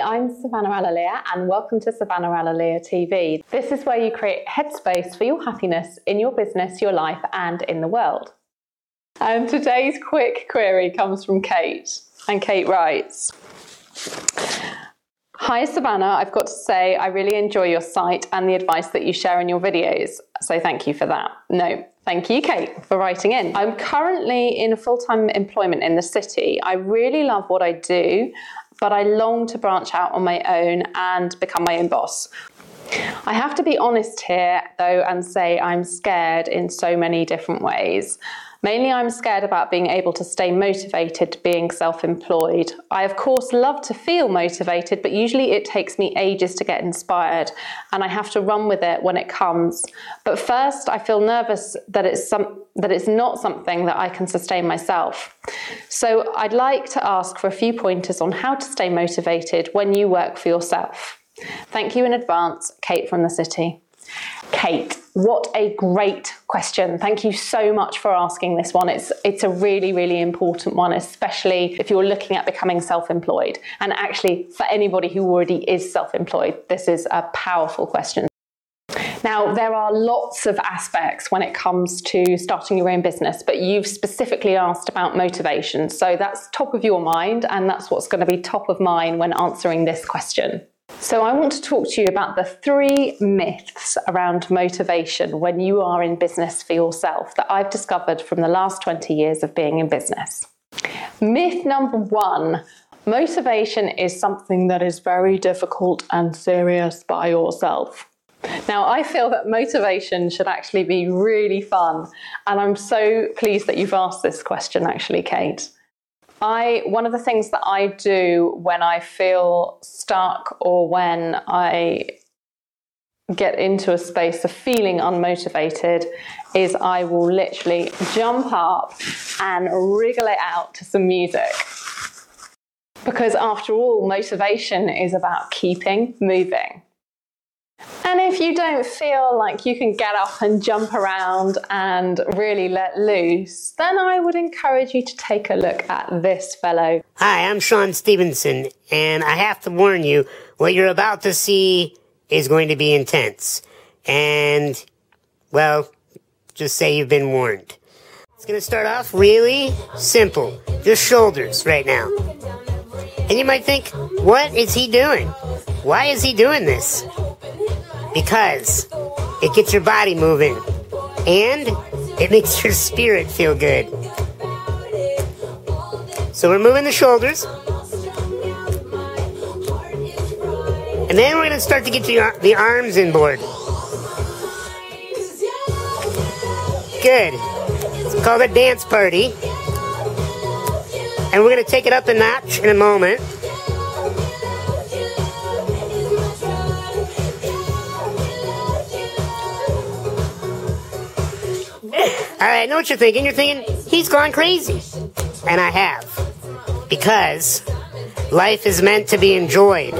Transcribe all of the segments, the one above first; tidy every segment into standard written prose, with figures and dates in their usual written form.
I'm Savannah Alalea and welcome to Savannah Alalea TV. This is where you create headspace for your happiness in your business, your life and in the world. And today's quick query comes from Kate, and Kate writes, "Hi Savannah, I've got to say I really enjoy your site and the advice that you share in your videos, so thank you for that." No, thank you Kate for writing in. "I'm currently in full-time employment in the city. I really love what I do, but I long to branch out on my own and become my own boss. I have to be honest here though and say I'm scared in so many different ways. Mainly I'm scared about being able to stay motivated being self-employed. I of course love to feel motivated, but usually it takes me ages to get inspired and I have to run with it when it comes. But first I feel nervous that it's not something that I can sustain myself. So I'd like to ask for a few pointers on how to stay motivated when you work for yourself. Thank you in advance, Kate from the city." Kate, what a great question. Thank you so much for asking this one. It's a really, really important one, especially if you're looking at becoming self-employed. And actually, for anybody who already is self-employed, this is a powerful question. Now, there are lots of aspects when it comes to starting your own business, but you've specifically asked about motivation. So that's top of your mind, and that's what's going to be top of mine when answering this question. So I want to talk to you about the 3 myths around motivation when you are in business for yourself that I've discovered from the last 20 years of being in business. Myth number 1, motivation is something that is very difficult and serious by yourself. Now, I feel that motivation should actually be really fun, and I'm so pleased that you've asked this question actually, Kate. One of the things that I do when I feel stuck or when I get into a space of feeling unmotivated is I will literally jump up and wriggle it out to some music. Because after all, motivation is about keeping moving. And if you don't feel like you can get up and jump around and really let loose, then I would encourage you to take a look at this fellow. Hi, I'm Sean Stevenson, and I have to warn you, what you're about to see is going to be intense. And, well, just say you've been warned. It's going to start off really simple. Just shoulders right now. And you might think, what is he doing? Why is he doing this? Because it gets your body moving, and it makes your spirit feel good. So we're moving the shoulders. And then we're going to start to get the arms inboard. Good. It's called a dance party. And we're going to take it up a notch in a moment. All right, I know what you're thinking. You're thinking, he's gone crazy. And I have. Because life is meant to be enjoyed.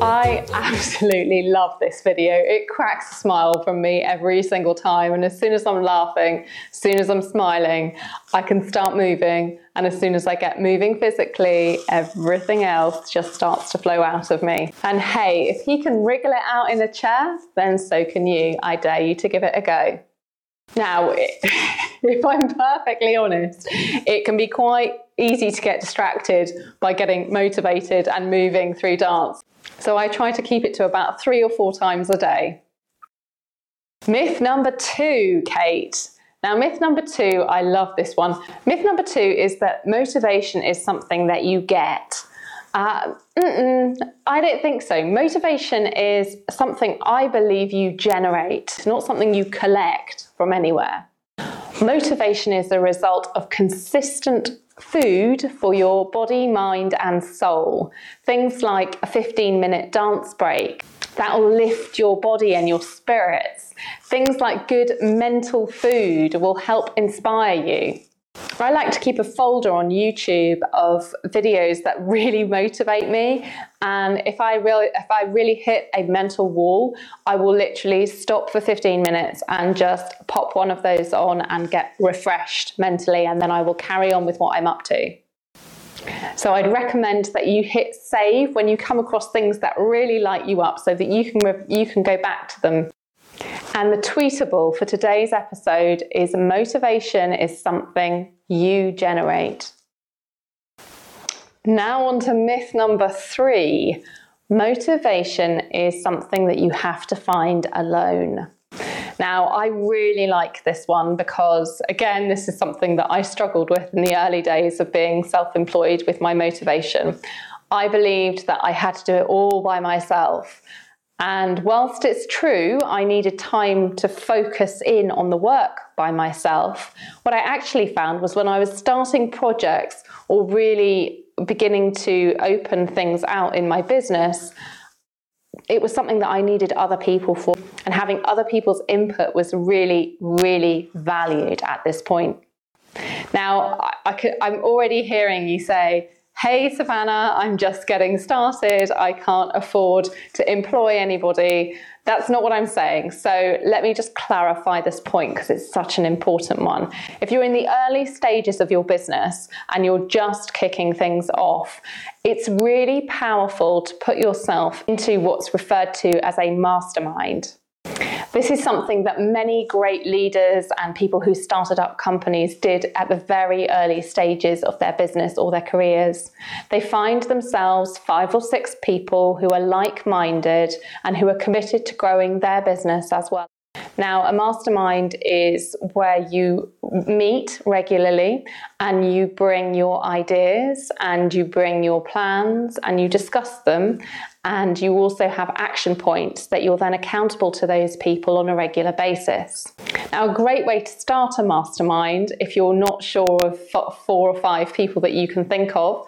I absolutely love this video. It cracks a smile from me every single time. And as soon as I'm laughing, as soon as I'm smiling, I can start moving. And as soon as I get moving physically, everything else just starts to flow out of me. And hey, if he can wriggle it out in a chair, then so can you. I dare you to give it a go. Now, if I'm perfectly honest, it can be quite easy to get distracted by getting motivated and moving through dance. So I try to keep it to about 3 or 4 times a day. Myth number 2, Kate. Now, myth number 2, I love this one. Myth number 2 is that motivation is something that you get. I don't think so. Motivation is something I believe you generate, not something you collect from anywhere. Motivation is the result of consistent food for your body, mind, and soul. Things like a 15-minute dance break. That'll lift your body and your spirits. Things like good mental food will help inspire you. I like to keep a folder on YouTube of videos that really motivate me, and if I really hit a mental wall, I will literally stop for 15 minutes and just pop one of those on and get refreshed mentally, and then I will carry on with what I'm up to. So I'd recommend that you hit save when you come across things that really light you up so that you can go back to them. And the tweetable for today's episode is motivation is something you generate. Now on to myth number 3. Motivation is something that you have to find alone. Now, I really like this one because, again, this is something that I struggled with in the early days of being self-employed with my motivation. I believed that I had to do it all by myself. And whilst it's true, I needed time to focus in on the work by myself, what I actually found was when I was starting projects or really beginning to open things out in my business, it was something that I needed other people for. And having other people's input was really, really valued at this point. Now, I'm already hearing you say, "Hey Savannah, I'm just getting started. I can't afford to employ anybody." That's not what I'm saying. So let me just clarify this point because it's such an important one. If you're in the early stages of your business and you're just kicking things off, it's really powerful to put yourself into what's referred to as a mastermind. This is something that many great leaders and people who started up companies did at the very early stages of their business or their careers. They find themselves 5 or 6 people who are like-minded and who are committed to growing their business as well. Now, a mastermind is where you meet regularly and you bring your ideas and you bring your plans and you discuss them, and you also have action points that you're then accountable to those people on a regular basis. Now, a great way to start a mastermind, if you're not sure of 4 or 5 people that you can think of,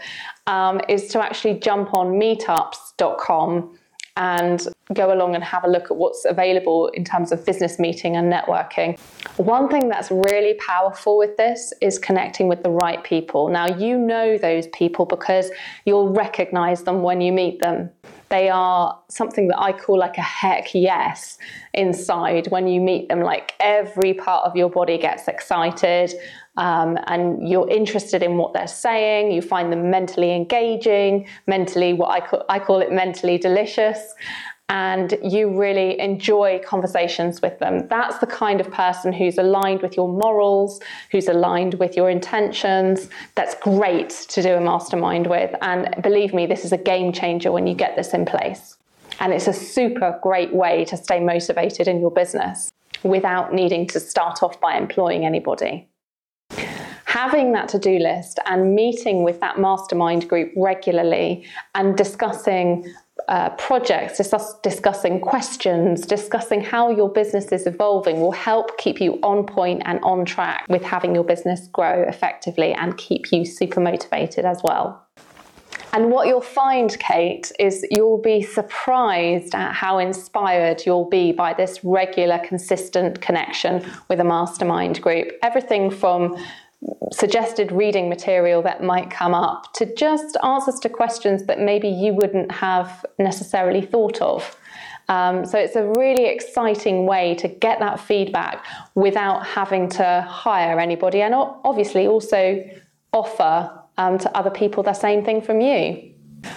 is to actually jump on meetups.com and go along and have a look at what's available in terms of business meeting and networking. One thing that's really powerful with this is connecting with the right people. Now, you know those people because you'll recognize them when you meet them. They are something that I call like a heck yes inside when you meet them. Like every part of your body gets excited and you're interested in what they're saying. You find them mentally engaging, mentally what I call it mentally delicious. And you really enjoy conversations with them. That's the kind of person who's aligned with your morals, who's aligned with your intentions. That's great to do a mastermind with. And believe me, this is a game changer when you get this in place. And it's a super great way to stay motivated in your business without needing to start off by employing anybody. Having that to-do list and meeting with that mastermind group regularly and discussing projects, discussing questions, discussing how your business is evolving will help keep you on point and on track with having your business grow effectively and keep you super motivated as well. And what you'll find, Kate, is you'll be surprised at how inspired you'll be by this regular, consistent connection with a mastermind group. Everything from suggested reading material that might come up to just answers to questions that maybe you wouldn't have necessarily thought of. So it's a really exciting way to get that feedback without having to hire anybody, and obviously also offer to other people the same thing from you.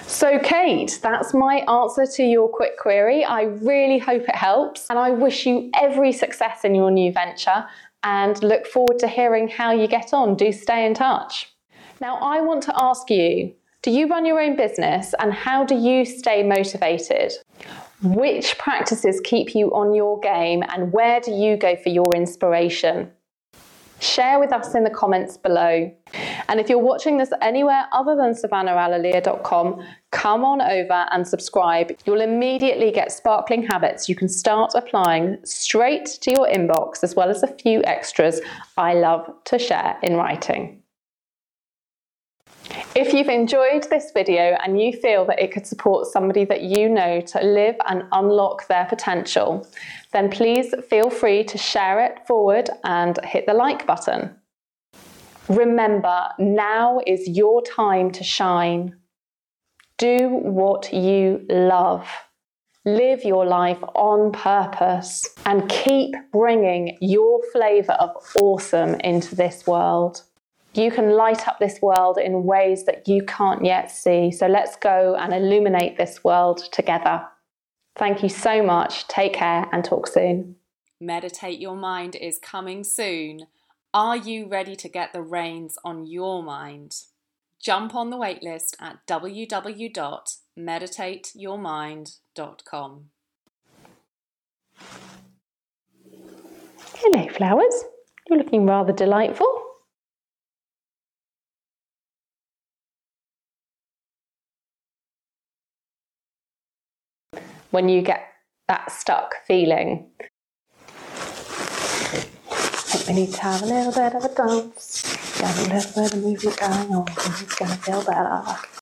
So Kate, that's my answer to your quick query. I really hope it helps, and I wish you every success in your new venture and look forward to hearing how you get on. Do stay in touch. Now, I want to ask you, do you run your own business and how do you stay motivated? Which practices keep you on your game and where do you go for your inspiration? Share with us in the comments below. And if you're watching this anywhere other than savannahalalea.com, come on over and subscribe. You'll immediately get sparkling habits you can start applying straight to your inbox, as well as a few extras I love to share in writing. If you've enjoyed this video and you feel that it could support somebody that you know to live and unlock their potential, then please feel free to share it forward and hit the like button. Remember, now is your time to shine. Do what you love. Live your life on purpose and keep bringing your flavour of awesome into this world. You can light up this world in ways that you can't yet see. So let's go and illuminate this world together. Thank you so much. Take care and talk soon. Meditate Your Mind is coming soon. Are you ready to get the reins on your mind? Jump on the waitlist at www.meditateyourmind.com. Hello, flowers. You're looking rather delightful. When you get that stuck feeling, I think we need to have a little bit of a dance. Got a little bit of movement going on, it's going to feel better.